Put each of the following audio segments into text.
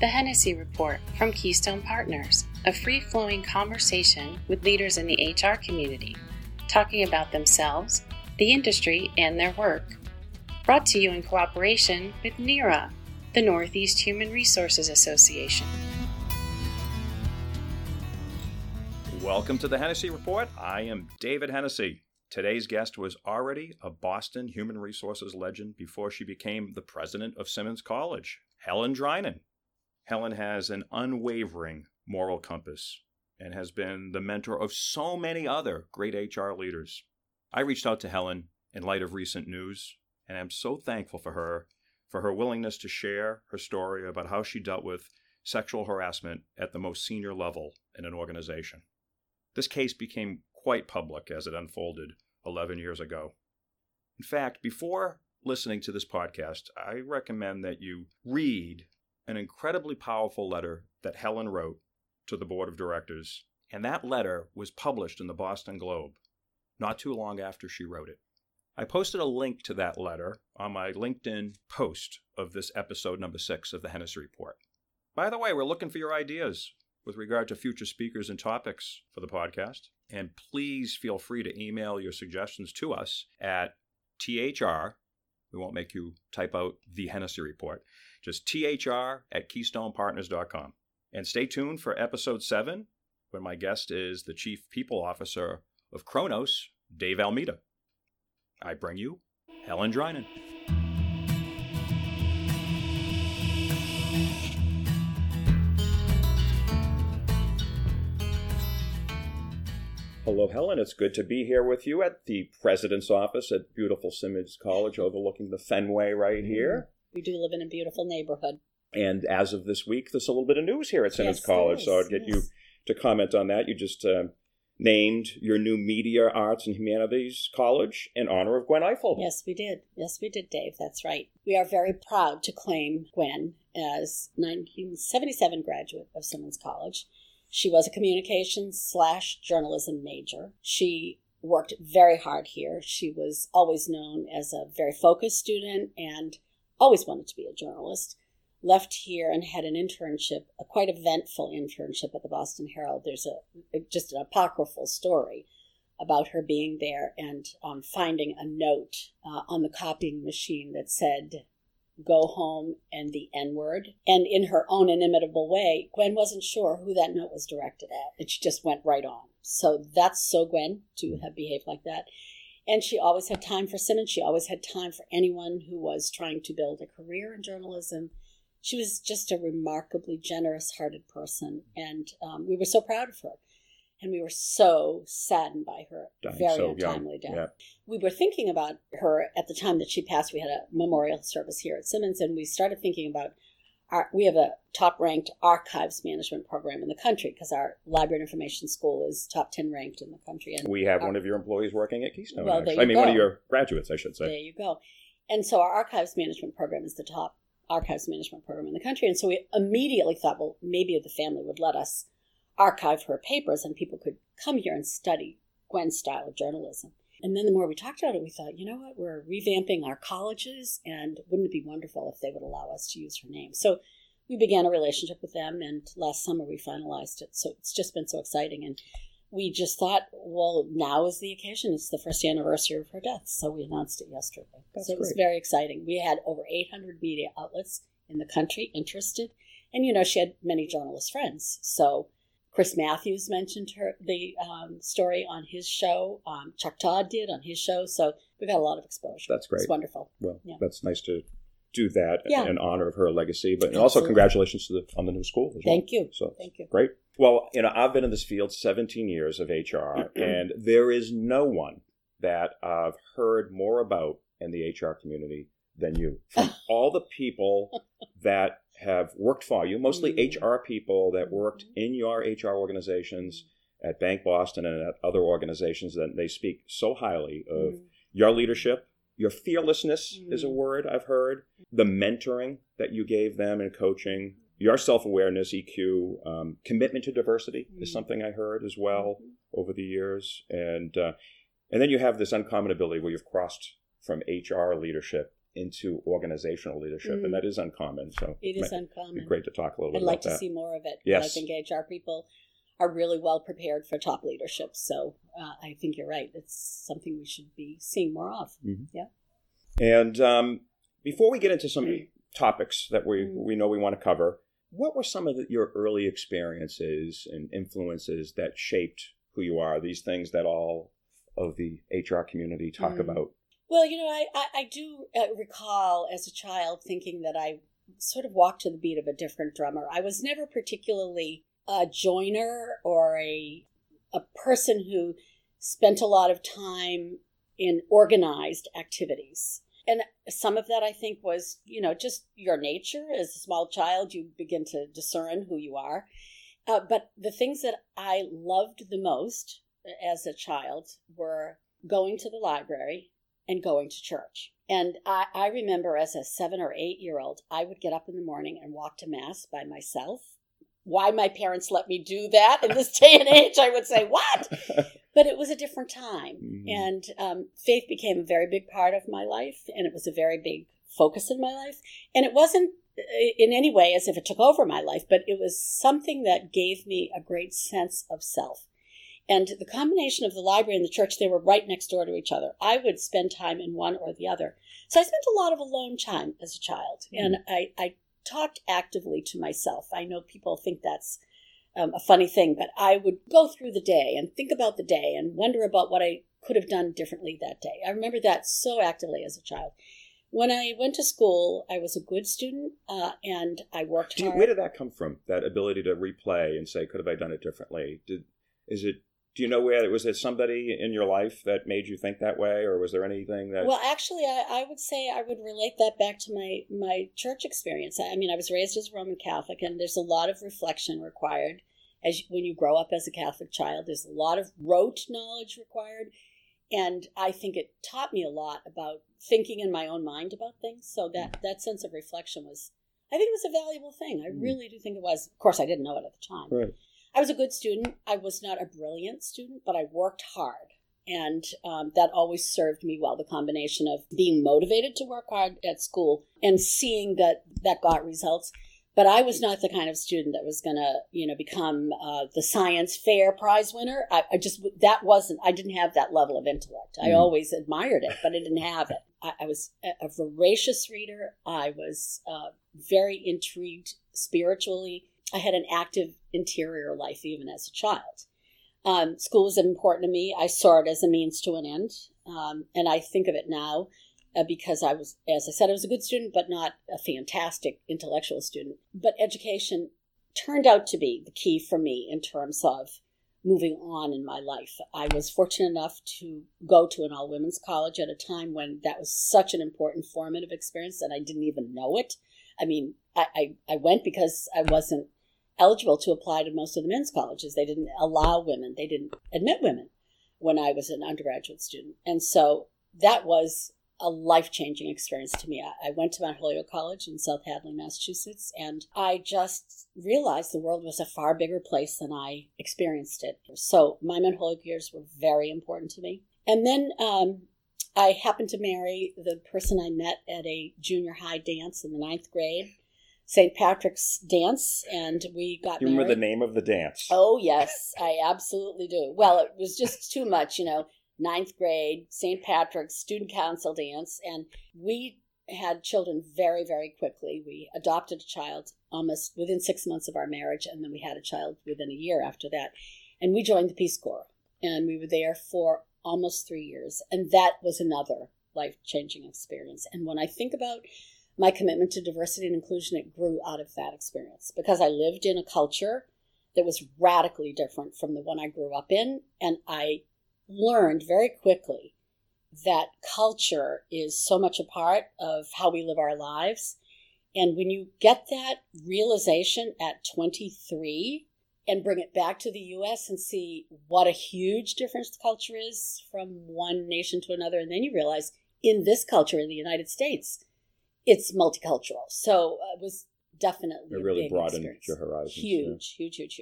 The Hennessy Report from Keystone Partners, a free-flowing conversation with leaders in the HR community, talking about themselves, the industry, and their work. Brought to you in cooperation with NERA, the Northeast Human Resources Association. Welcome to the Hennessy Report. I am David Hennessy. Today's guest was already a Boston human resources legend before she became the president of Simmons College, Helen Drinan. Helen has an unwavering moral compass and has been the mentor of so many other great HR leaders. I reached out to Helen in light of recent news, and I'm so thankful for her willingness to share her story about how she dealt with sexual harassment at the most senior level in an organization. This case became quite public as it unfolded 11 years ago. In fact, before listening to this podcast, I recommend that you read an incredibly powerful letter that Helen wrote to the board of directors, and that letter was published in the Boston Globe not too long after she wrote it. I posted a link to that letter on my LinkedIn post of this episode number 6 of the Hennessy Report. By the way, we're looking for your ideas with regard to future speakers and topics for the podcast. And please feel free to email your suggestions to us at THR. We won't make you type out the Hennessy Report. Just THR@KeystonePartners.com. And stay tuned for episode 7, when my guest is the Chief People Officer of Kronos, Dave Almeida. I bring you Helen Drinan. Hello, Helen. It's good to be here with you at the President's office at beautiful Simmons College overlooking the Fenway right here. We do live in a beautiful neighborhood. And as of this week, there's a little bit of news here at Simmons College, so I'd get you to comment on that. You just named your new Media, Arts, and Humanities College in honor of Gwen Ifill. Yes, we did. Yes, we did, Dave. That's right. We are very proud to claim Gwen as 1977 graduate of Simmons College. She was a communications/journalism major. She worked very hard here. She was always known as a very focused student and always wanted to be a journalist. Left here and had an internship, a quite eventful internship at the Boston Herald. There's just an apocryphal story about her being there and finding a note on the copying machine that said, "Go home," and the N-word. And in her own inimitable way, Gwen wasn't sure who that note was directed at, and she just went right on. So that's so Gwen to have behaved like that. And she always had time for Simmons. She always had time for anyone who was trying to build a career in journalism. She was just a remarkably generous-hearted person, and we were so proud of her. And we were so saddened by her untimely death. Yeah. We were thinking about her at the time that she passed. We had a memorial service here at Simmons, and we started thinking about we have a top-ranked archives management program in the country because our library and information school is top 10 ranked in the country. And we have one of your employees working at Keystone. Well, there you go. One of your graduates, I should say. There you go. And so our archives management program is the top archives management program in the country. And so we immediately thought, well, maybe the family would let us archive her papers and people could come here and study Gwen's style of journalism. And then the more we talked about it, we thought, you know what, we're revamping our colleges and wouldn't it be wonderful if they would allow us to use her name? So we began a relationship with them and last summer we finalized it. So it's just been so exciting. And we just thought, well, now is the occasion. It's the first anniversary of her death. So we announced it yesterday. So it was very exciting. We had over 800 media outlets in the country interested. And, you know, she had many journalist friends. So Chris Matthews mentioned the story on his show. Chuck Todd did on his show. So we got a lot of exposure. That's great. It's wonderful. Well, that's nice to do that in honor of her legacy. But also congratulations on the new school as well. Thank you. So thank you. Great. Well, you know, I've been in this field 17 years of HR, and there is no one that I've heard more about in the HR community than you. From all the people that have worked for you, mostly HR people that worked in your HR organizations at Bank Boston and at other organizations, that they speak so highly of your leadership. Your fearlessness is a word I've heard. The mentoring that you gave them and coaching, your self-awareness, EQ, commitment to diversity is something I heard as well over the years. And then you have this uncommon ability where you've crossed from HR leadership into organizational leadership, and that is uncommon. So it is uncommon. It'd be great to talk a little bit about that. I'd like to see more of it. Yes. I think HR people are really well prepared for top leadership. So I think you're right. It's something we should be seeing more of. Mm-hmm. Yeah. And before we get into some topics that we know we want to cover, what were some of your early experiences and influences that shaped who you are? These things that all of the HR community talk about. Well, you know, I do recall as a child thinking that I sort of walked to the beat of a different drummer. I was never particularly a joiner or a person who spent a lot of time in organized activities. And some of that, I think, was, you know, just your nature. As a small child, you begin to discern who you are. But the things that I loved the most as a child were going to the library and going to church. And I remember as a 7 or 8 year old, I would get up in the morning and walk to Mass by myself. Why my parents let me do that in this day and age, I would say, what? But it was a different time. Mm-hmm. And faith became a very big part of my life. And it was a very big focus in my life. And it wasn't in any way as if it took over my life, but it was something that gave me a great sense of self. And the combination of the library and the church, they were right next door to each other. I would spend time in one or the other. So I spent a lot of alone time as a child. Mm-hmm. And I talked actively to myself. I know people think that's a funny thing, but I would go through the day and think about the day and wonder about what I could have done differently that day. I remember that so actively as a child. When I went to school, I was a good student and I worked hard. Where did that come from, that ability to replay and say, could have I done it differently? Do you know where it was? It somebody in your life that made you think that way, or was there anything that? Well, actually, I would say I would relate that back to my church experience. I mean, I was raised as a Roman Catholic, and there's a lot of reflection required when you grow up as a Catholic child. There's a lot of rote knowledge required, and I think it taught me a lot about thinking in my own mind about things. So that sense of reflection was, I think, it was a valuable thing. I really do think it was. Of course, I didn't know it at the time. Right. I was a good student. I was not a brilliant student, but I worked hard. And that always served me well, the combination of being motivated to work hard at school and seeing that got results. But I was not the kind of student that was going to, you know, become the science fair prize winner. I didn't have that level of intellect. I always admired it, but I didn't have it. I was a voracious reader. I was very intrigued spiritually. I had an active interior life even as a child. School was important to me. I saw it as a means to an end. And I think of it now because I was, as I said, I was a good student, but not a fantastic intellectual student. But education turned out to be the key for me in terms of moving on in my life. I was fortunate enough to go to an all-women's college at a time when that was such an important formative experience and I didn't even know it. I mean, I went because I wasn't eligible to apply to most of the men's colleges. They didn't allow women. They didn't admit women when I was an undergraduate student. And so that was a life-changing experience to me. I went to Mount Holyoke College in South Hadley, Massachusetts, and I just realized the world was a far bigger place than I experienced it. So my Mount Holyoke years were very important to me. And then I happened to marry the person I met at a junior high dance in the 9th grade. St. Patrick's dance, and we got married. You remember the name of the dance? Oh, yes, I absolutely do. Well, it was just too much, you know, 9th grade, St. Patrick's, student council dance, and we had children very, very quickly. We adopted a child almost within 6 months of our marriage, and then we had a child within a year after that, and we joined the Peace Corps, and we were there for almost 3 years, and that was another life-changing experience. And when I think about my commitment to diversity and inclusion, it grew out of that experience because I lived in a culture that was radically different from the one I grew up in. And I learned very quickly that culture is so much a part of how we live our lives. And when you get that realization at 23 and bring it back to the U.S. and see what a huge difference the culture is from one nation to another, and then you realize in this culture in the United States, it's multicultural. So it was definitely a really broadened your horizons. Huge, yeah. huge.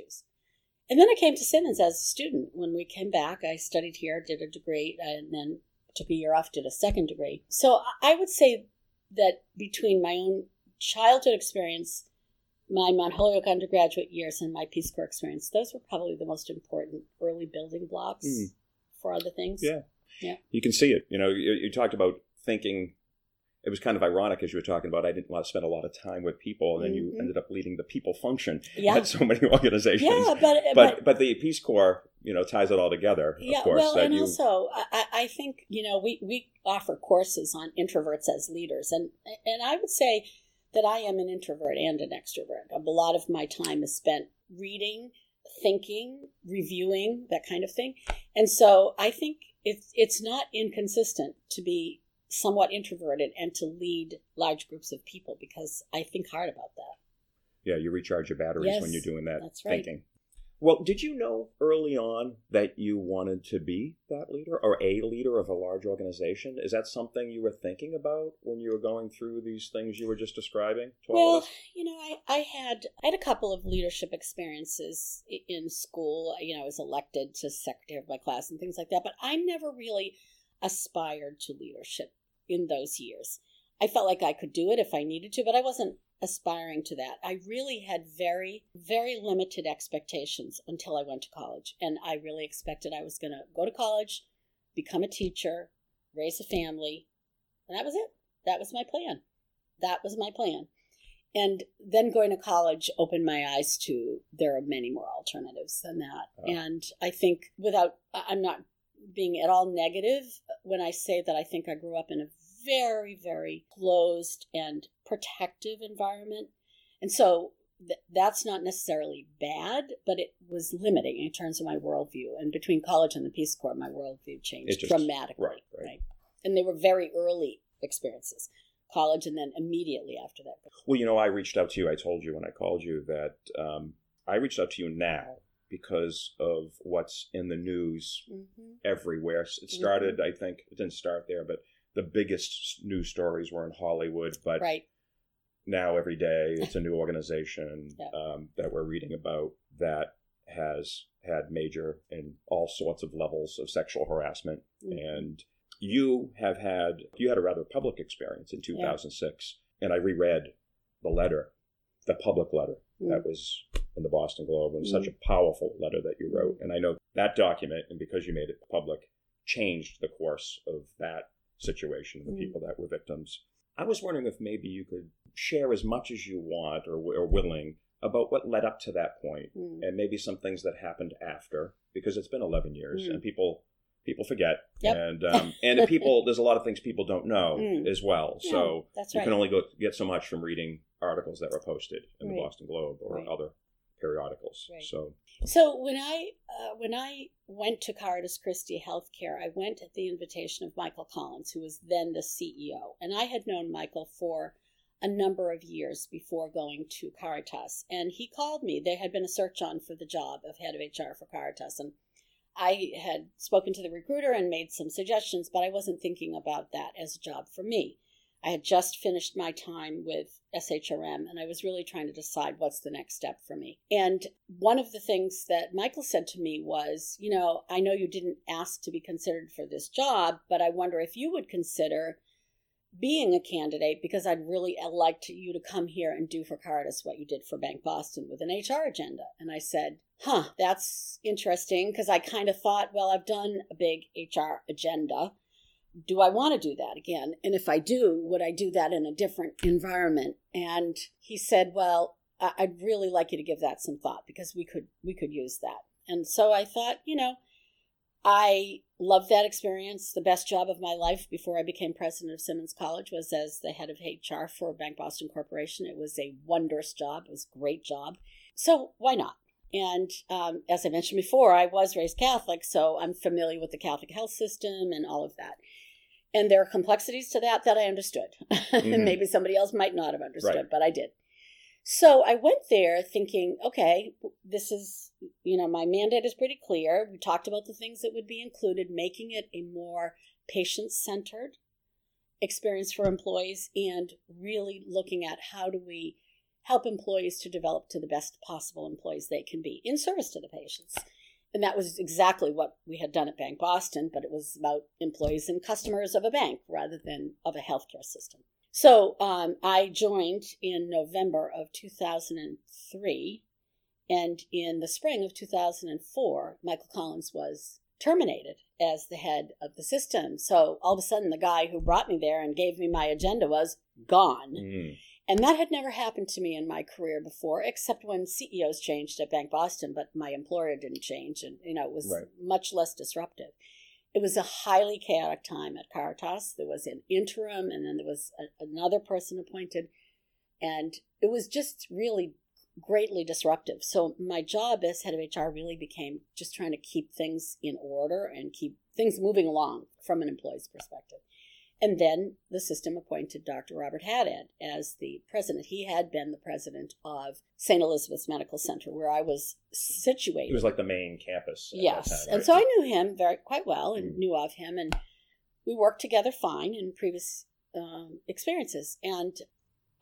And then I came to Simmons as a student. When we came back, I studied here, did a degree, and then took a year off, did a second degree. So I would say that between my own childhood experience, my Mount Holyoke undergraduate years, and my Peace Corps experience, those were probably the most important early building blocks for other things. Yeah. Yeah. You can see it. You know, you talked about thinking. It was kind of ironic as you were talking about, I didn't want to spend a lot of time with people, and then you ended up leading the people function at so many organizations. Yeah, but the Peace Corps, you know, ties it all together, of course. Well, and also, I think, you know, we offer courses on introverts as leaders, and I would say that I am an introvert and an extrovert. A lot of my time is spent reading, thinking, reviewing, that kind of thing. And so I think it's not inconsistent to be somewhat introverted and to lead large groups of people, because I think hard about that. Yeah, you recharge your batteries when you're doing that, that's right. Thinking. Well, did you know early on that you wanted to be that leader or a leader of a large organization? Is that something you were thinking about when you were going through these things you were just describing to all of us? Well, you know, I had a couple of leadership experiences in school. You know, I was elected to secretary of my class and things like that, but I never really aspired to leadership in those years. I felt like I could do it if I needed to, but I wasn't aspiring to that. I really had very, very limited expectations until I went to college. And I really expected I was going to go to college, become a teacher, raise a family. And that was it. That was my plan. And then going to college opened my eyes to there are many more alternatives than that. Oh. And I think I'm not being at all negative when I say that I think I grew up in a very, very closed and protective environment. And so that's not necessarily bad, but it was limiting in terms of my worldview. And between college and the Peace Corps, my worldview changed dramatically. Right. And they were very early experiences, college and then immediately after that. Well, you know, I reached out to you. I told you when I called you that I reached out to you now because of what's in the news everywhere. It started, I think, it didn't start there, but the biggest news stories were in Hollywood. But now every day it's a new organization that we're reading about that has had major and all sorts of levels of sexual harassment. And you had a rather public experience in 2006. And I reread the letter, the public letter that was in the Boston Globe, and such a powerful letter that you wrote. And I know that document, and because you made it public, changed the course of that situation, the people that were victims. I was wondering if maybe you could share as much as you want or willing about what led up to that point, and maybe some things that happened after, because it's been 11 years and people forget. Yep. And there's a lot of things people don't know as well. Yeah, so you can only get so much from reading articles that were posted in the Boston Globe or other periodicals. Right. So when I went to Caritas Christi Healthcare, I went at the invitation of Michael Collins, who was then the CEO. And I had known Michael for a number of years before going to Caritas. And he called me. There had been a search on for the job of head of HR for Caritas. And I had spoken to the recruiter and made some suggestions, but I wasn't thinking about that as a job for me. I had just finished my time with SHRM, and I was really trying to decide what's the next step for me. And one of the things that Michael said to me was, you know, I know you didn't ask to be considered for this job, but I wonder if you would consider being a candidate, because I'd really like you to come here and do for Caritas what you did for Bank Boston with an HR agenda. And I said, that's interesting, because I kind of thought, well, I've done a big HR agenda. Do I want to do that again? And if I do, would I do that in a different environment? And he said, well, I'd really like you to give that some thought, because we could use that. And so I thought, you know, I loved that experience. The best job of my life before I became president of Simmons College was as the head of HR for Bank Boston Corporation. It was a wondrous job. It was a great job. So why not? And as I mentioned before, I was raised Catholic, so I'm familiar with the Catholic health system and all of that. And there are complexities to that I understood. And maybe somebody else might not have understood, but I did. So I went there thinking, okay, this is, you know, my mandate is pretty clear. We talked about the things that would be included, making it a more patient-centered experience for employees, and really looking at how do we help employees to develop to the best possible employees they can be in service to the patients. And that was exactly what we had done at Bank Boston, but it was about employees and customers of a bank rather than of a healthcare system. So I joined in November of 2003, and in the spring of 2004, Michael Collins was terminated as the head of the system. So all of a sudden, the guy who brought me there and gave me my agenda was gone. Mm. And that had never happened to me in my career before, except when CEOs changed at Bank Boston, but my employer didn't change, and it was right. much less disruptive. It was a highly chaotic time at Caritas. There was an interim, and then there was another person appointed, and it was just really greatly disruptive. So my job as head of HR really became just trying to keep things in order and keep things moving along from an employee's perspective. And then the system appointed Dr. Robert Haddad as the president. He had been the president of St. Elizabeth's Medical Center, where I was situated. He was like the main campus. Yes. That time, right? And so I knew him quite well and knew of him. And we worked together fine in previous experiences. And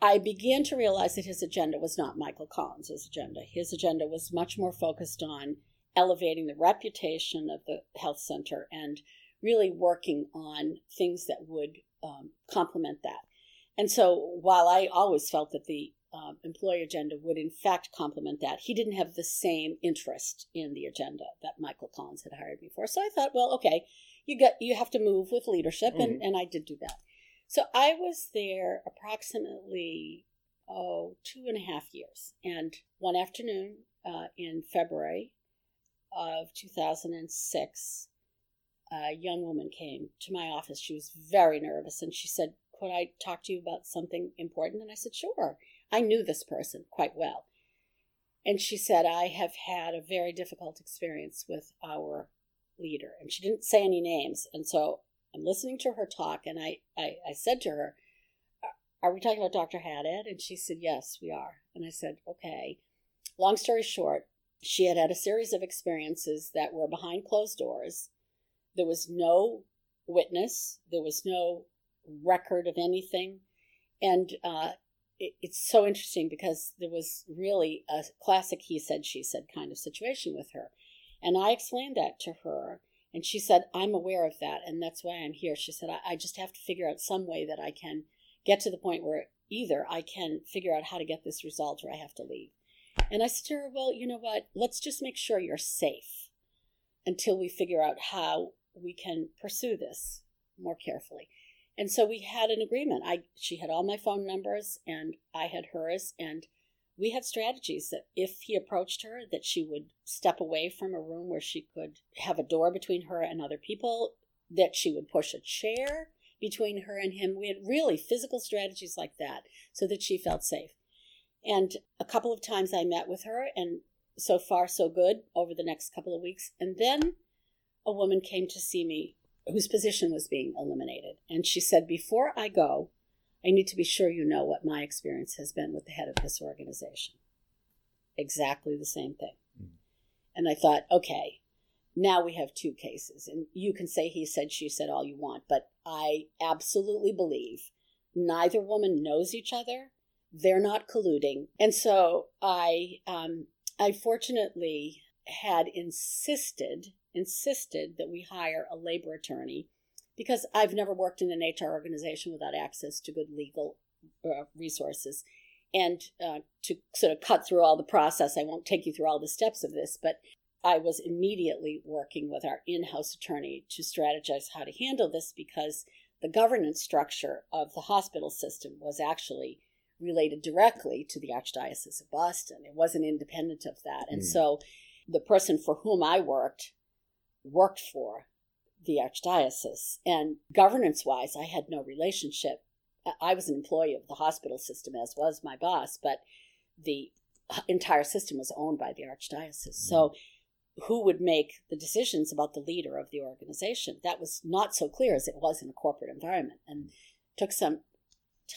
I began to realize that his agenda was not Michael Collins' agenda. His agenda was much more focused on elevating the reputation of the health center and really working on things that would complement that. And so while I always felt that the employee agenda would in fact complement that, he didn't have the same interest in the agenda that Michael Collins had hired me for. So I thought, well, okay, you have to move with leadership, and I did do that. So I was there approximately 2.5 years. And one afternoon in February of 2006, a young woman came to my office. She was very nervous, and she said, "Could I talk to you about something important?" And I said, "Sure." I knew this person quite well. And she said, "I have had a very difficult experience with our leader." And she didn't say any names. And so I'm listening to her talk, and I said to her, "Are we talking about Dr. Haddad?" And she said, "Yes, we are." And I said, "Okay." Long story short, she had had a series of experiences that were behind closed doors. There was no witness. There was no record of anything. And it's so interesting because there was really a classic he said, she said kind of situation with her. And I explained that to her. And she said, "I'm aware of that, and that's why I'm here." She said, I just have to figure out some way that I can get to the point where either I can figure out how to get this resolved or I have to leave." And I said to her, "Well, you know what? Let's just make sure you're safe until we figure out how we can pursue this more carefully." And so we had an agreement. She had all my phone numbers, and I had hers, and we had strategies that if he approached her, that she would step away from a room where she could have a door between her and other people, that she would push a chair between her and him. We had really physical strategies like that so that she felt safe. And a couple of times I met with her, and so far so good over the next couple of weeks. And then a woman came to see me whose position was being eliminated. And she said, "Before I go, I need to be sure you know what my experience has been with the head of this organization." Exactly the same thing. Mm-hmm. And I thought, okay, now we have two cases. And you can say he said, she said all you want, but I absolutely believe neither woman knows each other. They're not colluding. And so I fortunately had insisted that we hire a labor attorney because I've never worked in an HR organization without access to good legal resources. And to sort of cut through all the process, I won't take you through all the steps of this, but I was immediately working with our in-house attorney to strategize how to handle this because the governance structure of the hospital system was actually related directly to the Archdiocese of Boston. It wasn't independent of that. And so the person for whom I worked for the Archdiocese. And governance-wise, I had no relationship. I was an employee of the hospital system, as was my boss, but the entire system was owned by the Archdiocese. So who would make the decisions about the leader of the organization? That was not so clear as it was in a corporate environment and took some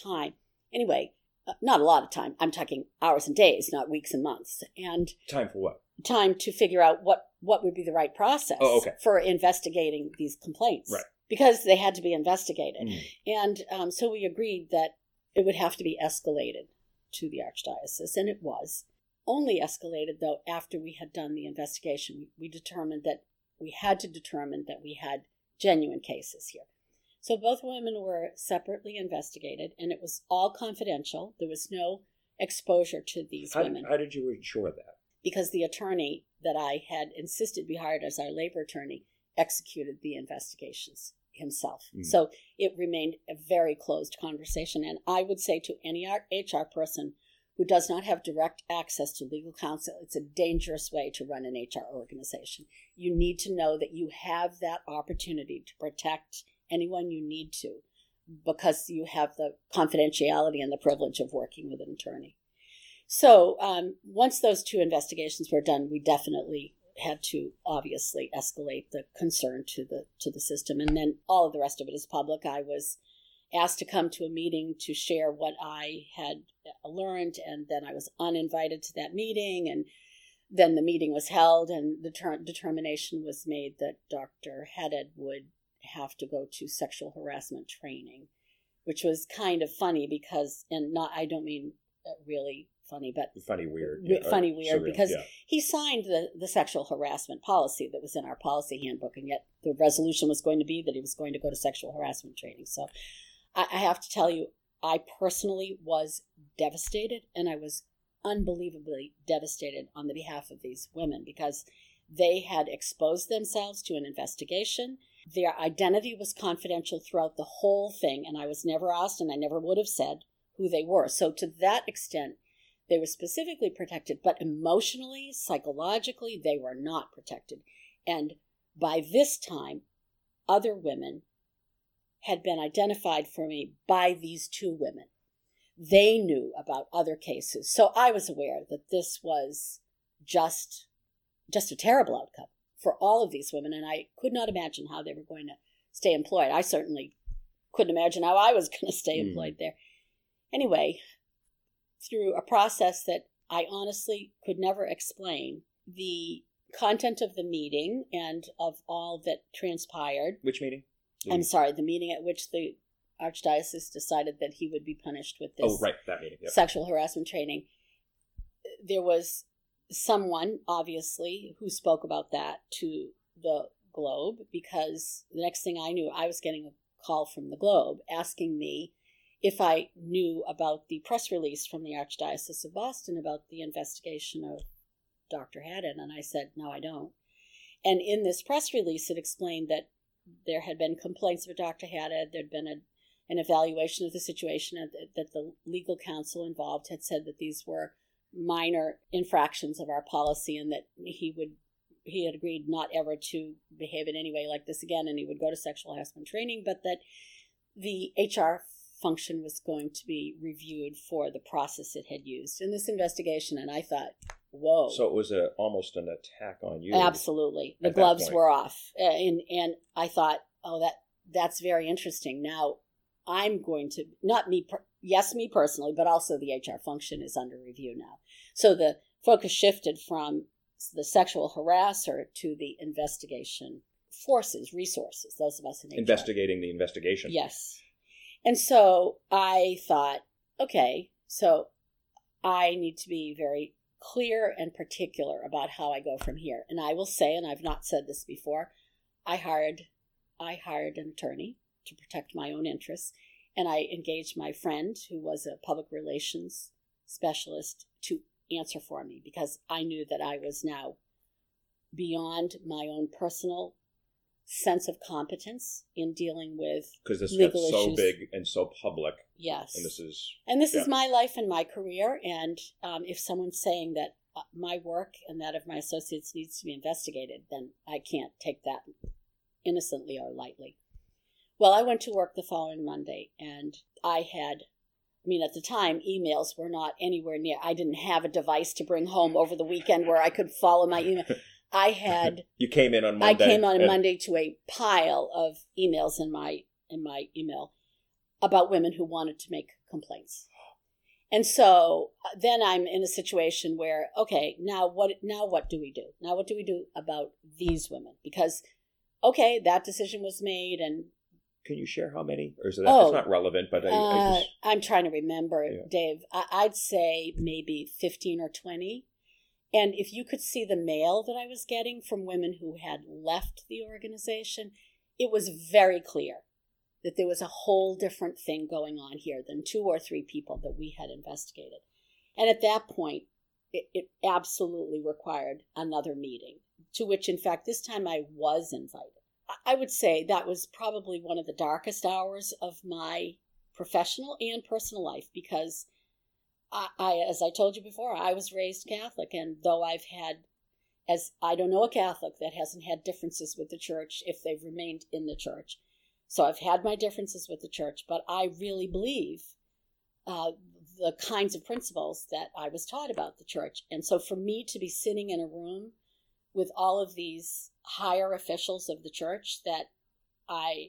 time. Anyway, not a lot of time. I'm talking hours and days, not weeks and months. And time for what? Time to figure out what would be the right process for investigating these complaints. Right. Because they had to be investigated. And so we agreed that it would have to be escalated to the Archdiocese. And it was only escalated, though, after we had done the investigation. We determined that we had genuine cases here. So both women were separately investigated, and it was all confidential. There was no exposure to these women. How did you ensure that? Because the attorney that I had insisted be hired as our labor attorney executed the investigations himself. Mm. So it remained a very closed conversation. And I would say to any HR person who does not have direct access to legal counsel, it's a dangerous way to run an HR organization. You need to know that you have that opportunity to protect anyone you need to, because you have the confidentiality and the privilege of working with an attorney. So once those two investigations were done, we definitely had to obviously escalate the concern to the system. And then all of the rest of it is public. I was asked to come to a meeting to share what I had learned, and then I was uninvited to that meeting. And then the meeting was held, and the determination was made that Dr. Haddad would have to go to sexual harassment training, which was kind of funny because, and not, I don't mean really funny, but funny, weird, surreal, because he signed the sexual harassment policy that was in our policy handbook, and yet the resolution was going to be that he was going to go to sexual harassment training. So I have to tell you, I personally was devastated, and I was unbelievably devastated on the behalf of these women because they had exposed themselves to an investigation. Their identity was confidential throughout the whole thing, and I was never asked, and I never would have said who they were. So to that extent, they were specifically protected, but emotionally, psychologically, they were not protected. And by this time, other women had been identified for me by these two women. They knew about other cases. So I was aware that this was just a terrible outcome for all of these women, and I could not imagine how they were going to stay employed. I certainly couldn't imagine how I was going to stay employed there. Anyway, through a process that I honestly could never explain, the content of the meeting and of all that transpired. Which meeting? The meeting at which the Archdiocese decided that he would be punished with this sexual harassment training. There was someone, obviously, who spoke about that to the Globe, because the next thing I knew, I was getting a call from the Globe asking me if I knew about the press release from the Archdiocese of Boston about the investigation of Dr. Haddad, and I said, no, I don't. And in this press release, it explained that there had been complaints about Dr. Haddad, there'd been an evaluation of the situation, that the legal counsel involved had said that these were minor infractions of our policy, and that he had agreed not ever to behave in any way like this again, and he would go to sexual harassment training, but that the HR function was going to be reviewed for the process it had used in this investigation. And I thought, whoa. So it was almost an attack on you. Absolutely. The gloves were off. And I thought, oh, that's very interesting. Now I'm going to, me personally, but also the HR function is under review now. So the focus shifted from the sexual harasser to the investigation forces, resources, those of us in HR. Investigating the investigation. Yes. And so I thought, okay, so I need to be very clear and particular about how I go from here. And I will say, and I've not said this before, I hired an attorney to protect my own interests. And I engaged my friend, who was a public relations specialist, to answer for me, because I knew that I was now beyond my own personal sense of competence in dealing with legal issues. Because this got so big and so public. Yes. And this is my life and my career. And if someone's saying that my work and that of my associates needs to be investigated, then I can't take that innocently or lightly. Well, I went to work the following Monday, and I had, at the time, emails were not anywhere near. I didn't have a device to bring home over the weekend where I could follow my email. You came in on Monday. I came on Monday to a pile of emails in my email about women who wanted to make complaints. And so then I'm in a situation where, okay, now what do we do? Now what do we do about these women? Because, okay, that decision was made, and can you share how many? Or is that it's not relevant, but I'm trying to remember, yeah. Dave. I'd say maybe 15 or 20. And if you could see the mail that I was getting from women who had left the organization, it was very clear that there was a whole different thing going on here than two or three people that we had investigated. And at that point, it absolutely required another meeting, to which, in fact, this time I was invited. I would say that was probably one of the darkest hours of my professional and personal life, because I, as I told you before, I was raised Catholic, and though I've had, as I don't know a Catholic that hasn't had differences with the church if they've remained in the church. So I've had my differences with the church, but I really believe the kinds of principles that I was taught about the church. And so for me to be sitting in a room with all of these higher officials of the church that I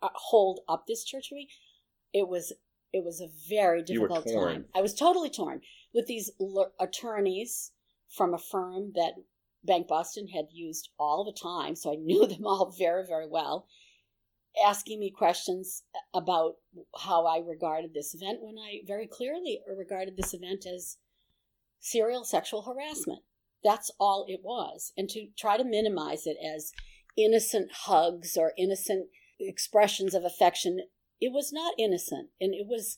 hold up this church for me, it was a very difficult time. I was totally torn with these attorneys from a firm that Bank Boston had used all the time, so I knew them all very, very well, asking me questions about how I regarded this event when I very clearly regarded this event as serial sexual harassment. That's all it was. And to try to minimize it as innocent hugs or innocent expressions of affection, it was not innocent. And it was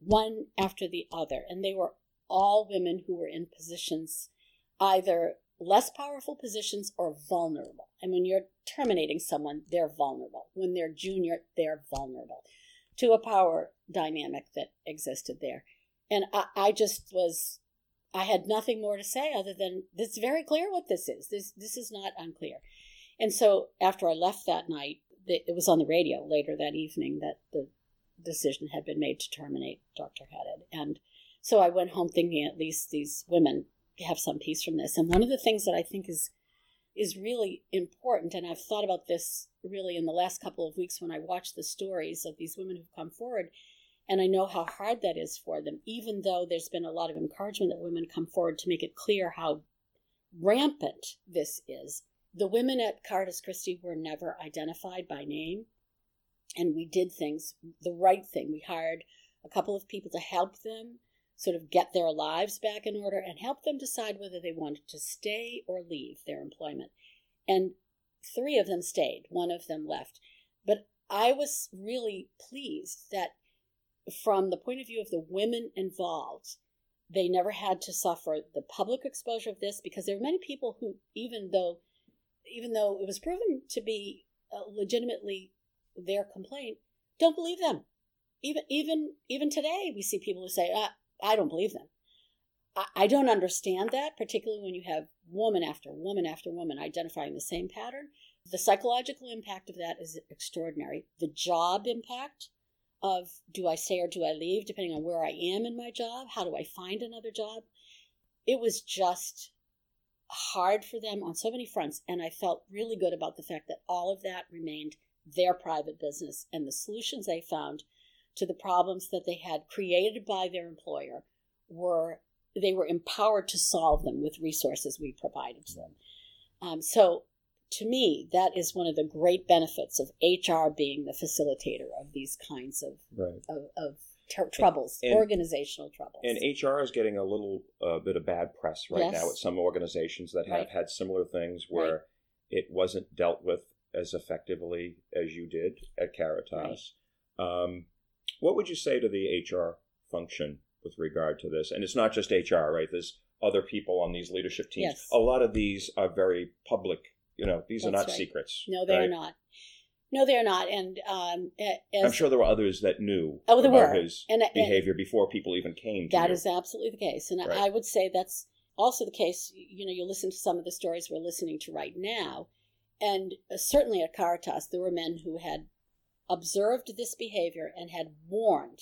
one after the other. And they were all women who were in positions, either less powerful positions or vulnerable. And when you're terminating someone, they're vulnerable. When they're junior, they're vulnerable to a power dynamic that existed there. And I had nothing more to say other than it's very clear what this is. This is not unclear. And so after I left that night, it was on the radio later that evening that the decision had been made to terminate Dr. Haddad. And so I went home thinking at least these women have some peace from this. And one of the things that I think is really important, and I've thought about this really in the last couple of weeks when I watched the stories of these women who've come forward, and I know how hard that is for them, even though there's been a lot of encouragement that women come forward to make it clear how rampant this is. The women at Caritas Christi were never identified by name, and we did things the right thing. We hired a couple of people to help them sort of get their lives back in order and help them decide whether they wanted to stay or leave their employment. And three of them stayed. One of them left. But I was really pleased that from the point of view of the women involved, they never had to suffer the public exposure of this, because there were many people who, even though it was proven to be legitimately their complaint, don't believe them. Even today, we see people who say, I don't believe them. I don't understand that, particularly when you have woman after woman after woman identifying the same pattern. The psychological impact of that is extraordinary. The job impact of do I stay or do I leave, depending on where I am in my job, how do I find another job? It was just hard for them on so many fronts, and I felt really good about the fact that all of that remained their private business, and the solutions they found to the problems that they had created by their employer they were empowered to solve them with resources we provided to them. So to me, that is one of the great benefits of HR being the facilitator of these kinds of troubles, organizational troubles. And HR is getting a little bit of bad press right now at some organizations that have had similar things where it wasn't dealt with as effectively as you did at Caritas. Right. What would you say to the HR function with regard to this? And it's not just HR, right? There's other people on these leadership teams. Yes. A lot of these are very public. You know, these are not secrets. No, they are not. No, they are not. And I'm sure there were others that knew about his behavior before people even came to him. That is absolutely the case. And I would say that's also the case. You know, you listen to some of the stories we're listening to right now. And certainly at Caritas, there were men who had observed this behavior and had warned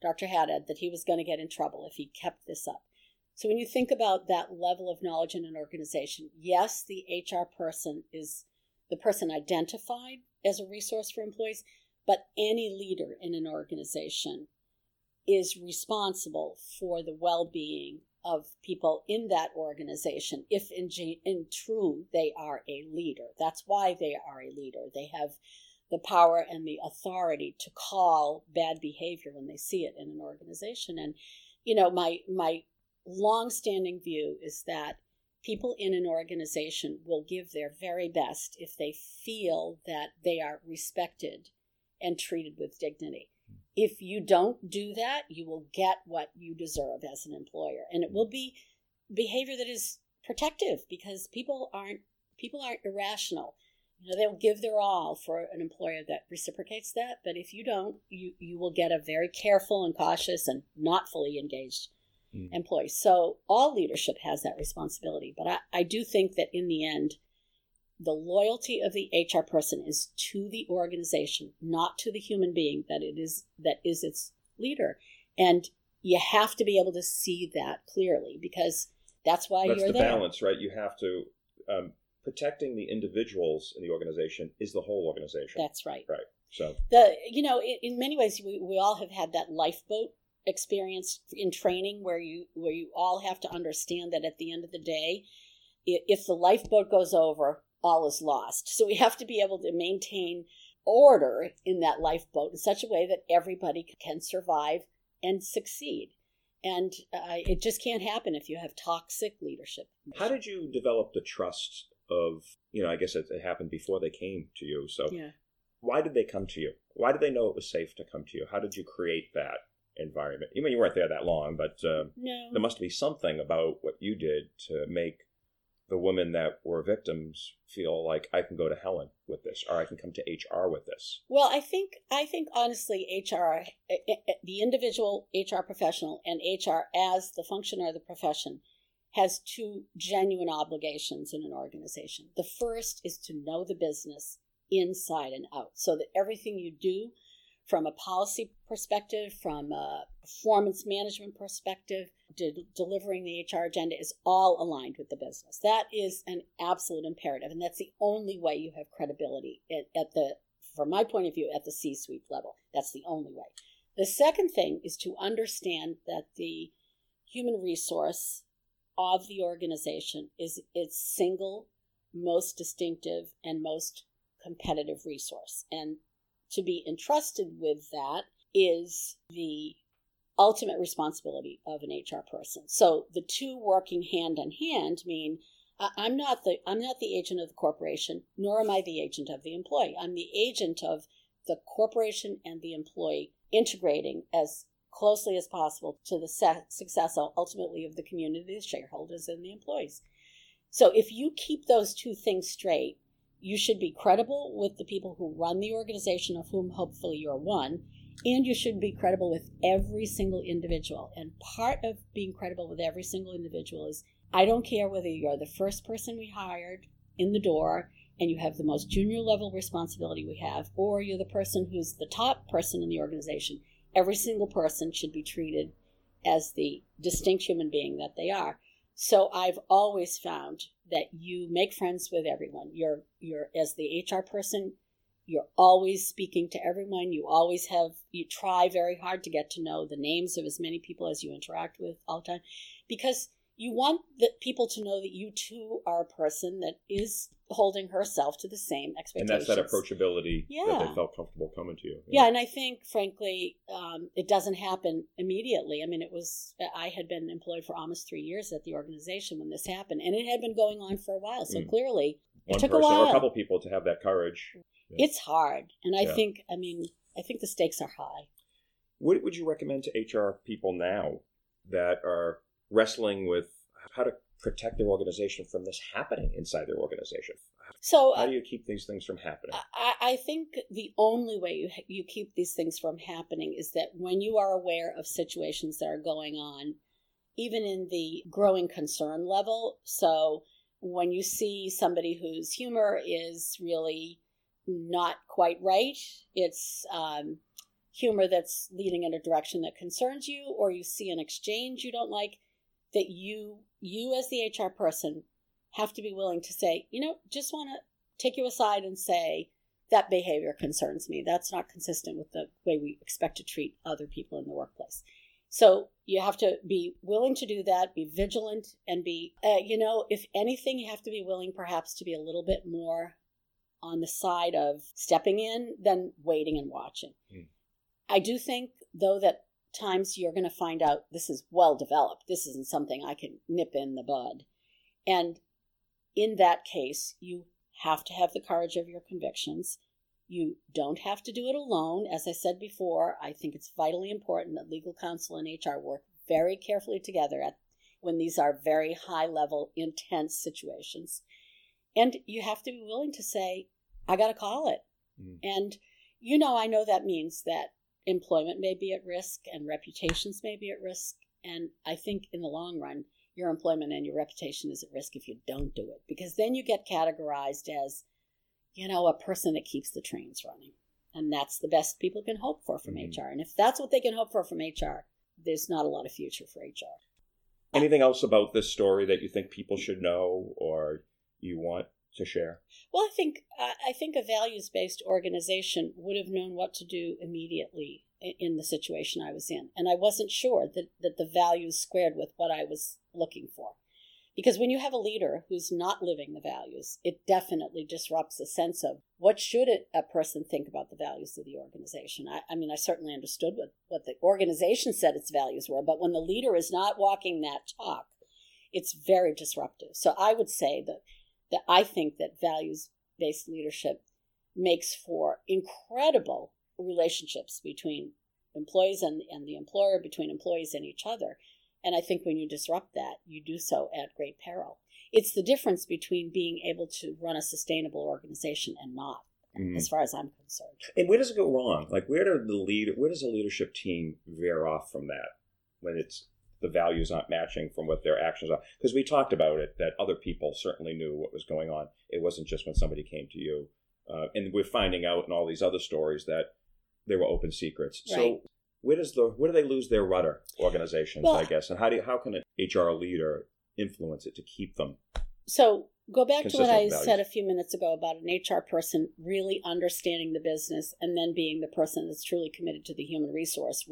Dr. Haddad that he was going to get in trouble if he kept this up. So when you think about that level of knowledge in an organization, yes, the HR person is the person identified as a resource for employees, but any leader in an organization is responsible for the well-being of people in that organization, if in true they are a leader. That's why they are a leader. They have the power and the authority to call bad behavior when they see it in an organization. And, you know, my long-standing view is that people in an organization will give their very best if they feel that they are respected and treated with dignity. If you don't do that, you will get what you deserve as an employer. And it will be behavior that is protective because people aren't irrational. You know, they'll give their all for an employer that reciprocates that. But if you don't, you will get a very careful and cautious and not fully engaged employee. So all leadership has that responsibility. But I do think that in the end, the loyalty of the HR person is to the organization, not to the human being that is its leader. And you have to be able to see that clearly because that's why you're there. That's the balance, right? You have to... protecting the individuals in the organization is the whole organization. That's right. Right. So in many ways, we all have had that lifeboat experience in training where you all have to understand that at the end of the day, if the lifeboat goes over, all is lost. So we have to be able to maintain order in that lifeboat in such a way that everybody can survive and succeed. And it just can't happen if you have toxic leadership. How did you develop the trust of, I guess it happened before they came to you. So yeah. Why did they come to you? Why did they know it was safe to come to you? How did you create that environment? I mean, you weren't there that long, but no. There must be something about what you did to make the women that were victims feel like I can go to Helen with this, or I can come to HR with this. Well, I think honestly, HR, the individual HR professional and HR as the function or the profession has two genuine obligations in an organization. The first is to know the business inside and out so that everything you do from a policy perspective, from a performance management perspective, delivering the HR agenda is all aligned with the business. That is an absolute imperative, and that's the only way you have credibility from my point of view, at the C-suite level. That's the only way. The second thing is to understand that the human resource of the organization is its single most distinctive and most competitive resource. And to be entrusted with that is the ultimate responsibility of an HR person. So the two working hand in hand mean I'm not the agent of the corporation, nor am I the agent of the employee. I'm the agent of the corporation and the employee integrating as closely as possible to the success ultimately of the community, the shareholders, and the employees. So if you keep those two things straight, you should be credible with the people who run the organization, of whom hopefully you're one, and you should be credible with every single individual. And part of being credible with every single individual is, I don't care whether you're the first person we hired in the door and you have the most junior level responsibility we have, or you're the person who's the top person in the organization. Every single person should be treated as the distinct human being that they are. So I've always found that you make friends with everyone. You're as the HR person, you're always speaking to everyone. You try very hard to get to know the names of as many people as you interact with all the time, because you want the people to know that you too are a person that is holding herself to the same expectations. And that's that approachability that they felt comfortable coming to you. Yeah, and I think, frankly, it doesn't happen immediately. I mean, I had been employed for almost 3 years at the organization when this happened, and it had been going on for a while. So clearly, it took a while. Or a couple people to have that courage. Yeah. It's hard. And I think the stakes are high. What would you recommend to HR people now that are wrestling with how to protect their organization from this happening inside their organization? So how do you keep these things from happening? I think the only way you keep these things from happening is that when you are aware of situations that are going on, even in the growing concern level, so when you see somebody whose humor is really not quite right, it's humor that's leading in a direction that concerns you, or you see an exchange you don't like, that you as the HR person have to be willing to say, just want to take you aside and say, that behavior concerns me. That's not consistent with the way we expect to treat other people in the workplace. So you have to be willing to do that, be vigilant, and be, if anything, you have to be willing perhaps to be a little bit more on the side of stepping in than waiting and watching. Mm. I do think, though, that times you're going to find out this is well developed. This isn't something I can nip in the bud. And in that case, you have to have the courage of your convictions. You don't have to do it alone. As I said before, I think it's vitally important that legal counsel and HR work very carefully together when these are very high-level, intense situations. And you have to be willing to say, I got to call it. Mm. And, you know, I know that means that employment may be at risk and reputations may be at risk. And I think in the long run, your employment and your reputation is at risk if you don't do it, because then you get categorized as, you know, a person that keeps the trains running. And that's the best people can hope for from mm-hmm. HR. And if that's what they can hope for from HR, there's not a lot of future for HR. Anything else about this story that you think people should know or you want to share? Well, I think a values-based organization would have known what to do immediately in the situation I was in. And I wasn't sure that the values squared with what I was looking for. Because when you have a leader who's not living the values, it definitely disrupts a sense of what should a person think about the values of the organization. I mean, I certainly understood what the organization said its values were, but when the leader is not walking that talk, it's very disruptive. So I would say that I think that values-based leadership makes for incredible relationships between employees and the employer, between employees and each other. And I think when you disrupt that, you do so at great peril. It's the difference between being able to run a sustainable organization and not, as far as I'm concerned. And where does it go wrong? Like, where does the leadership team veer off from that when it's the values not matching from what their actions are? Because we talked about it, that other people certainly knew what was going on. It wasn't just when somebody came to you. And we're finding out in all these other stories that there were open secrets. Right. So where do they lose their rudder, organizations, well, I guess? And how can an HR leader influence it to keep them? So go back to what I said a few minutes ago about an HR person really understanding the business and then being the person that's truly committed to the human resource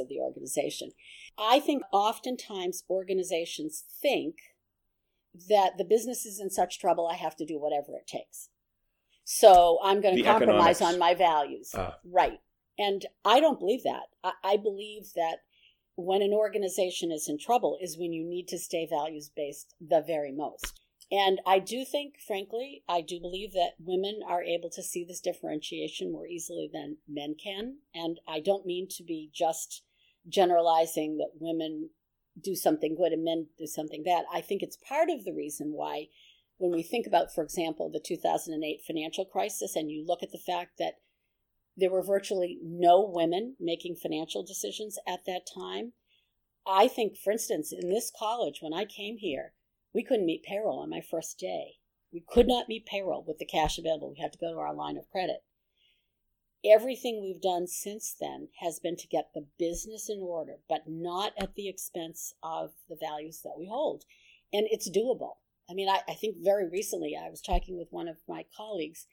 of the organization. I think oftentimes organizations think that the business is in such trouble, I have to do whatever it takes. So I'm going to compromise on my values. Right. And I don't believe that. I believe that when an organization is in trouble is when you need to stay values-based the very most. And I do think, frankly, I do believe that women are able to see this differentiation more easily than men can. And I don't mean to be just generalizing that women do something good and men do something bad. I think it's part of the reason why when we think about, for example, the 2008 financial crisis, and you look at the fact that there were virtually no women making financial decisions at that time. I think, for instance, in this college, when I came here, we couldn't meet payroll on my first day. We could not meet payroll with the cash available. We had to go to our line of credit. Everything we've done since then has been to get the business in order, but not at the expense of the values that we hold. And it's doable. I mean, I think very recently I was talking with one of my colleagues.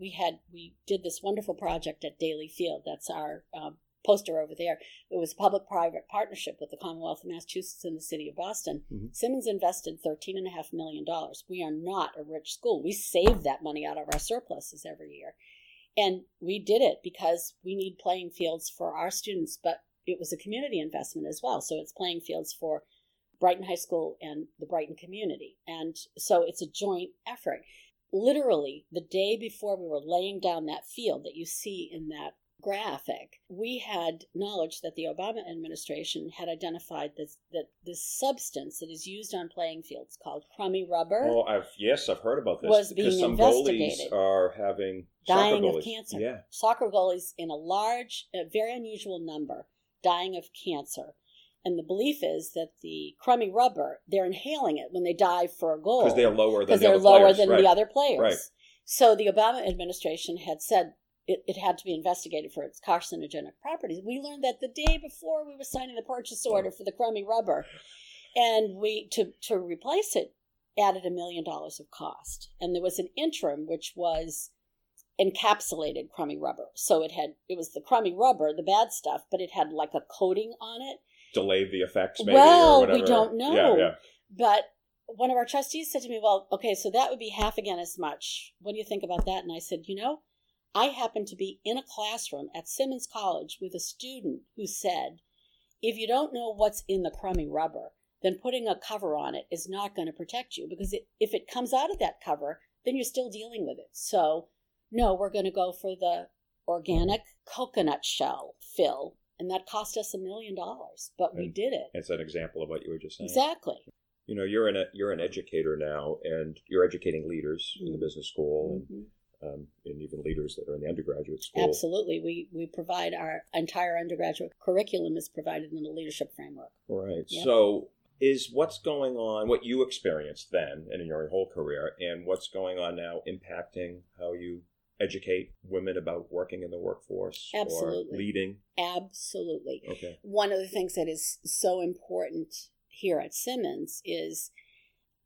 We did this wonderful project at Daily Field. That's our poster over there. It was a public-private partnership with the Commonwealth of Massachusetts and the City of Boston. Mm-hmm. Simmons invested $13.5 million. We are not a rich school. We save that money out of our surpluses every year. And we did it because we need playing fields for our students, but it was a community investment as well. So it's playing fields for Brighton High School and the Brighton community. And so it's a joint effort. Literally, the day before we were laying down that field that you see in that graphic, we had knowledge that the Obama administration had identified this substance that is used on playing fields called crummy rubber. Oh, I've heard about this. Was being some investigated. Goalies are having dying of cancer. Yeah. Soccer goalies in a very unusual number, dying of cancer. And the belief is that the crummy rubber, they're inhaling it when they dive for a goal. Because they're lower than the other players. The other players. Right. So the Obama administration had said it had to be investigated for its carcinogenic properties. We learned that the day before we were signing the purchase order for the crummy rubber. And we to replace it added $1 million of cost. And there was an interim which was encapsulated crummy rubber. So it was the crummy rubber, the bad stuff, but it had like a coating on it. Delay the effects maybe or whatever. Well, we don't know. Yeah. But one of our trustees said to me, well, okay, so that would be half again as much. What do you think about that? And I said, you know, I happened to be in a classroom at Simmons College with a student who said, if you don't know what's in the crummy rubber, then putting a cover on it is not going to protect you because if it comes out of that cover, then you're still dealing with it. So no, we're going to go for the organic coconut shell fill. And that cost us $1 million, but we did it. It's an example of what you were just saying. Exactly. You know, you're an educator now, and you're educating leaders in the business school and even leaders that are in the undergraduate school. Absolutely. We provide our entire undergraduate curriculum is provided in the leadership framework. Right. Yep. So is what's going on, what you experienced then and in your whole career, and what's going on now impacting how you educate women about working in the workforce? Absolutely. Or leading? Absolutely. Okay. One of the things that is so important here at Simmons is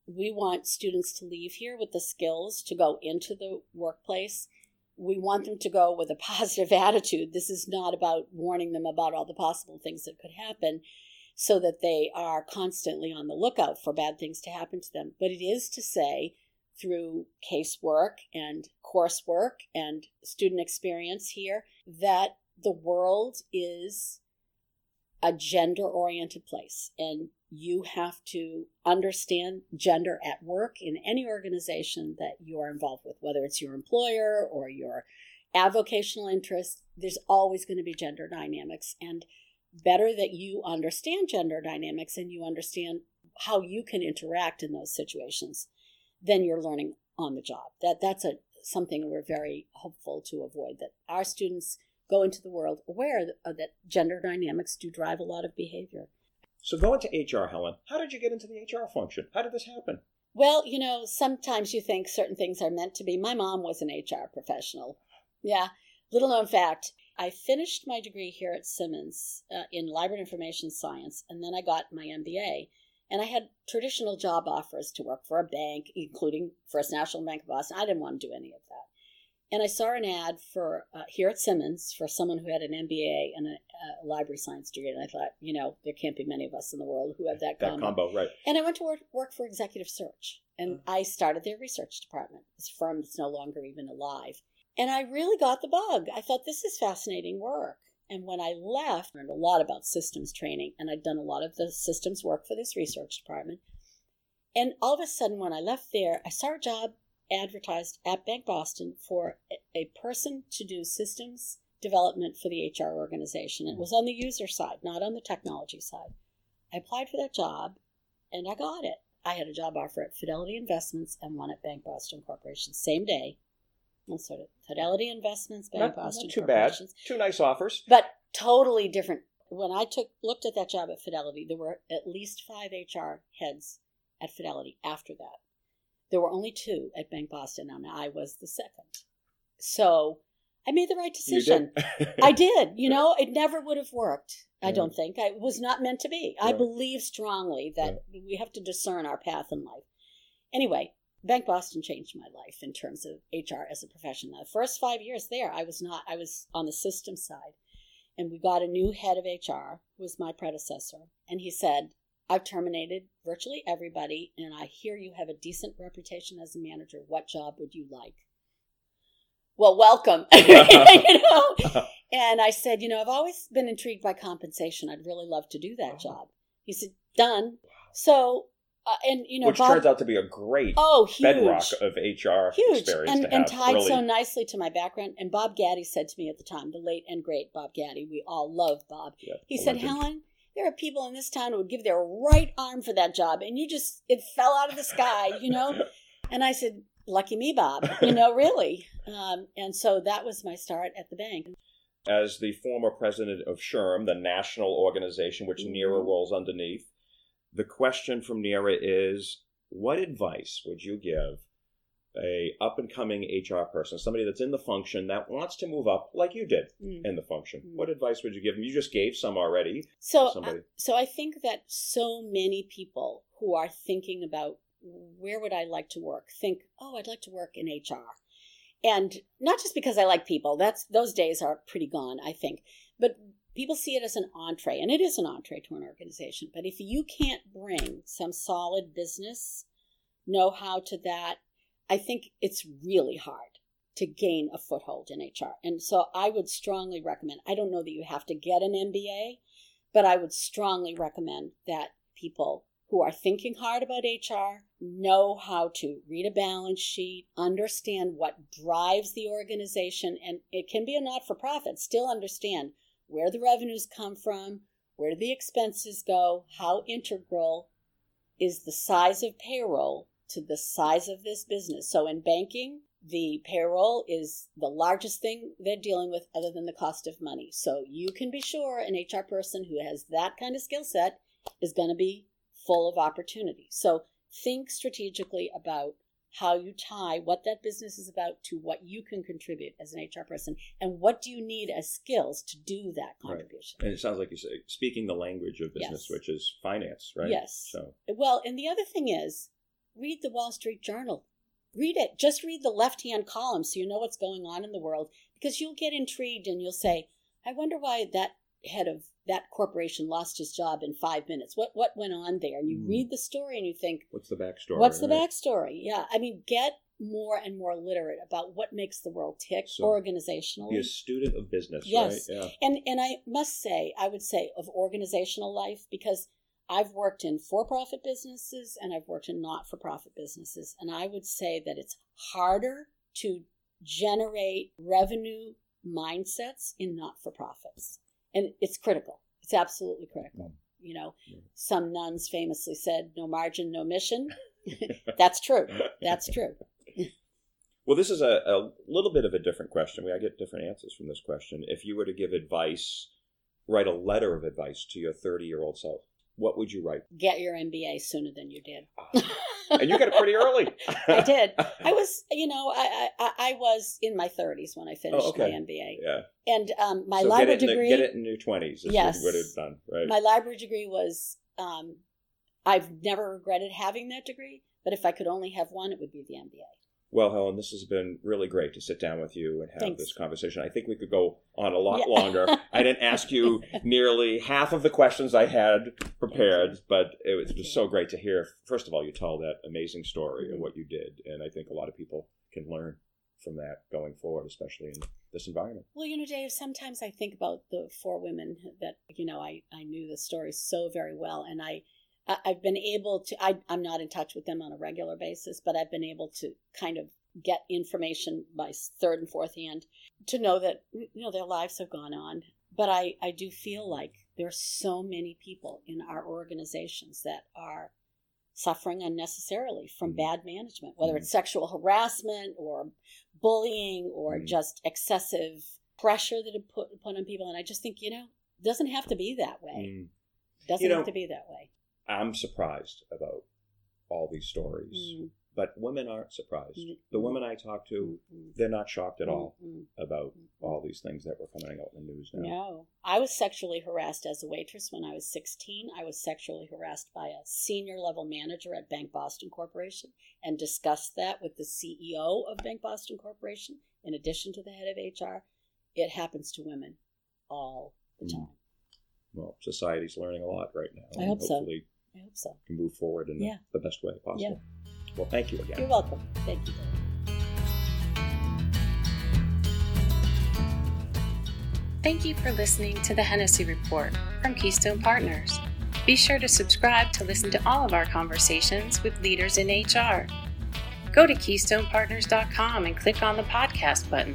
we want students to leave here with the skills to go into the workplace. We want them to go with a positive attitude. This is not about warning them about all the possible things that could happen so that they are constantly on the lookout for bad things to happen to them. But it is to say, through casework and coursework and student experience here, that the world is a gender-oriented place, and you have to understand gender at work in any organization that you are involved with, whether it's your employer or your avocational interest. There's always going to be gender dynamics, and better that you understand gender dynamics and you understand how you can interact in those situations than you're learning on the job. That's something we're very hopeful to avoid, that our students go into the world aware that gender dynamics do drive a lot of behavior. So going to HR, Helen, how did you get into the HR function? How did this happen? Well, you know, sometimes you think certain things are meant to be. My mom was an HR professional. Yeah, little known fact. I finished my degree here at Simmons in library information science, and then I got my MBA. And I had traditional job offers to work for a bank, including First National Bank of Boston. I didn't want to do any of that. And I saw an ad for here at Simmons for someone who had an MBA and a library science degree. And I thought, you know, there can't be many of us in the world who have that combo. Right. And I went to work for executive search. And I started their research department. This firm is no longer even alive. And I really got the bug. I thought, this is fascinating work. And when I left, I learned a lot about systems training, and I'd done a lot of the systems work for this research department. And all of a sudden, when I left there, I saw a job advertised at Bank Boston for a person to do systems development for the HR organization. It was on the user side, not on the technology side. I applied for that job, and I got it. I had a job offer at Fidelity Investments and one at Bank Boston Corporation, same day. Sort of Fidelity Investments, Bank Boston Corporation. Not too bad. Two nice offers. But totally different. When I looked at that job at Fidelity, there were at least 5 HR heads at Fidelity after that. There were only 2 at Bank Boston, and I was the second. So I made the right decision. You did? I did. You know, it never would have worked, I don't think. It was not meant to be. Right. I believe strongly that we have to discern our path in life. Anyway, Bank Boston changed my life in terms of HR as a profession. The first 5 years there, I was on the system side. And we got a new head of HR, who was my predecessor. And he said, I've terminated virtually everybody, and I hear you have a decent reputation as a manager. What job would you like? Well, welcome. And I said, I've always been intrigued by compensation. I'd really love to do that job. He said, done. So... which Bob, turns out to be a great bedrock of HR experience and tied really so nicely to my background. And Bob Gaddy said to me at the time, the late and great Bob Gaddy, we all love Bob. Yeah, he said, Helen, there are people in this town who would give their right arm for that job. And it fell out of the sky, And I said, lucky me, Bob, really. And so that was my start at the bank. As the former president of SHRM, the national organization, which NERA rolls underneath, the question from NERA is, what advice would you give a up-and-coming HR person, somebody that's in the function that wants to move up like you did in the function? What advice would you give them? You just gave some already. So I think that so many people who are thinking about where would I like to work think, I'd like to work in HR. And not just because I like people. Those days are pretty gone, I think. But people see it as an entree, and it is an entree to an organization. But if you can't bring some solid business know-how to that, I think it's really hard to gain a foothold in HR. And so I would strongly recommend, I don't know that you have to get an MBA, but I would strongly recommend that people who are thinking hard about HR know how to read a balance sheet, understand what drives the organization, and it can be a not-for-profit, still understand where the revenues come from, where the expenses go, how integral is the size of payroll to the size of this business. So in banking, the payroll is the largest thing they're dealing with other than the cost of money. So you can be sure an HR person who has that kind of skill set is going to be full of opportunity. So think strategically about how you tie what that business is about to what you can contribute as an HR person, and what do you need as skills to do that contribution. Right. And it sounds like you're speaking the language of business, yes, which is finance, right? Yes. So. Well, and the other thing is, read the Wall Street Journal. Read it. Just read the left-hand column so you know what's going on in the world, because you'll get intrigued and you'll say, I wonder why that head of that corporation lost his job in 5 minutes. What went on there? And you read the story and you think, what's the backstory? What's the backstory? Yeah. I mean, get more and more literate about what makes the world tick, so organizationally. Be a student of business, yes, right? Yeah. And I must say, I would say of organizational life, because I've worked in for-profit businesses and I've worked in not-for-profit businesses. And I would say that it's harder to generate revenue mindsets in not-for-profits. And it's critical. It's absolutely critical. You know, some nuns famously said, no margin, no mission. That's true. That's true. Well, this is a little bit of a different question. I get different answers from this question. If you were to give advice, write a letter of advice to your 30-year-old self, what would you write? Get your MBA sooner than you did. And you got it pretty early. I did. I was, I was in my 30s when I finished my MBA. Yeah. And my library degree. Get it in your 20s. Yes. What it's done, right? My library degree was, I've never regretted having that degree, but if I could only have one, it would be the MBA. Well, Helen, this has been really great to sit down with you and have this conversation. I think we could go on a lot longer. I didn't ask you nearly half of the questions I had prepared, but it was just so great to hear. First of all, you tell that amazing story and what you did, and I think a lot of people can learn from that going forward, especially in this environment. Well, Dave, sometimes I think about the four women that, I knew the story so very well, and I've been able to, I'm not in touch with them on a regular basis, but I've been able to kind of get information by third and fourth hand to know that, their lives have gone on. But I do feel like there are so many people in our organizations that are suffering unnecessarily from bad management, whether it's sexual harassment or bullying or just excessive pressure that it put on people. And I just think, it doesn't have to be that way. Doesn't have to be that way. I'm surprised about all these stories, but women aren't surprised. The women I talk to, they're not shocked at all about all these things that were coming out in the news now. No. I was sexually harassed as a waitress when I was 16. I was sexually harassed by a senior level manager at Bank Boston Corporation and discussed that with the CEO of Bank Boston Corporation, in addition to the head of HR. It happens to women all the time. Well, society's learning a lot right now. I hope so. I hope so. Can move forward in the best way possible. Yeah. Well, thank you again. You're welcome. Thank you. Thank you for listening to the Hennessy Report from Keystone Partners. Be sure to subscribe to listen to all of our conversations with leaders in HR. Go to KeystonePartners.com and click on the podcast button.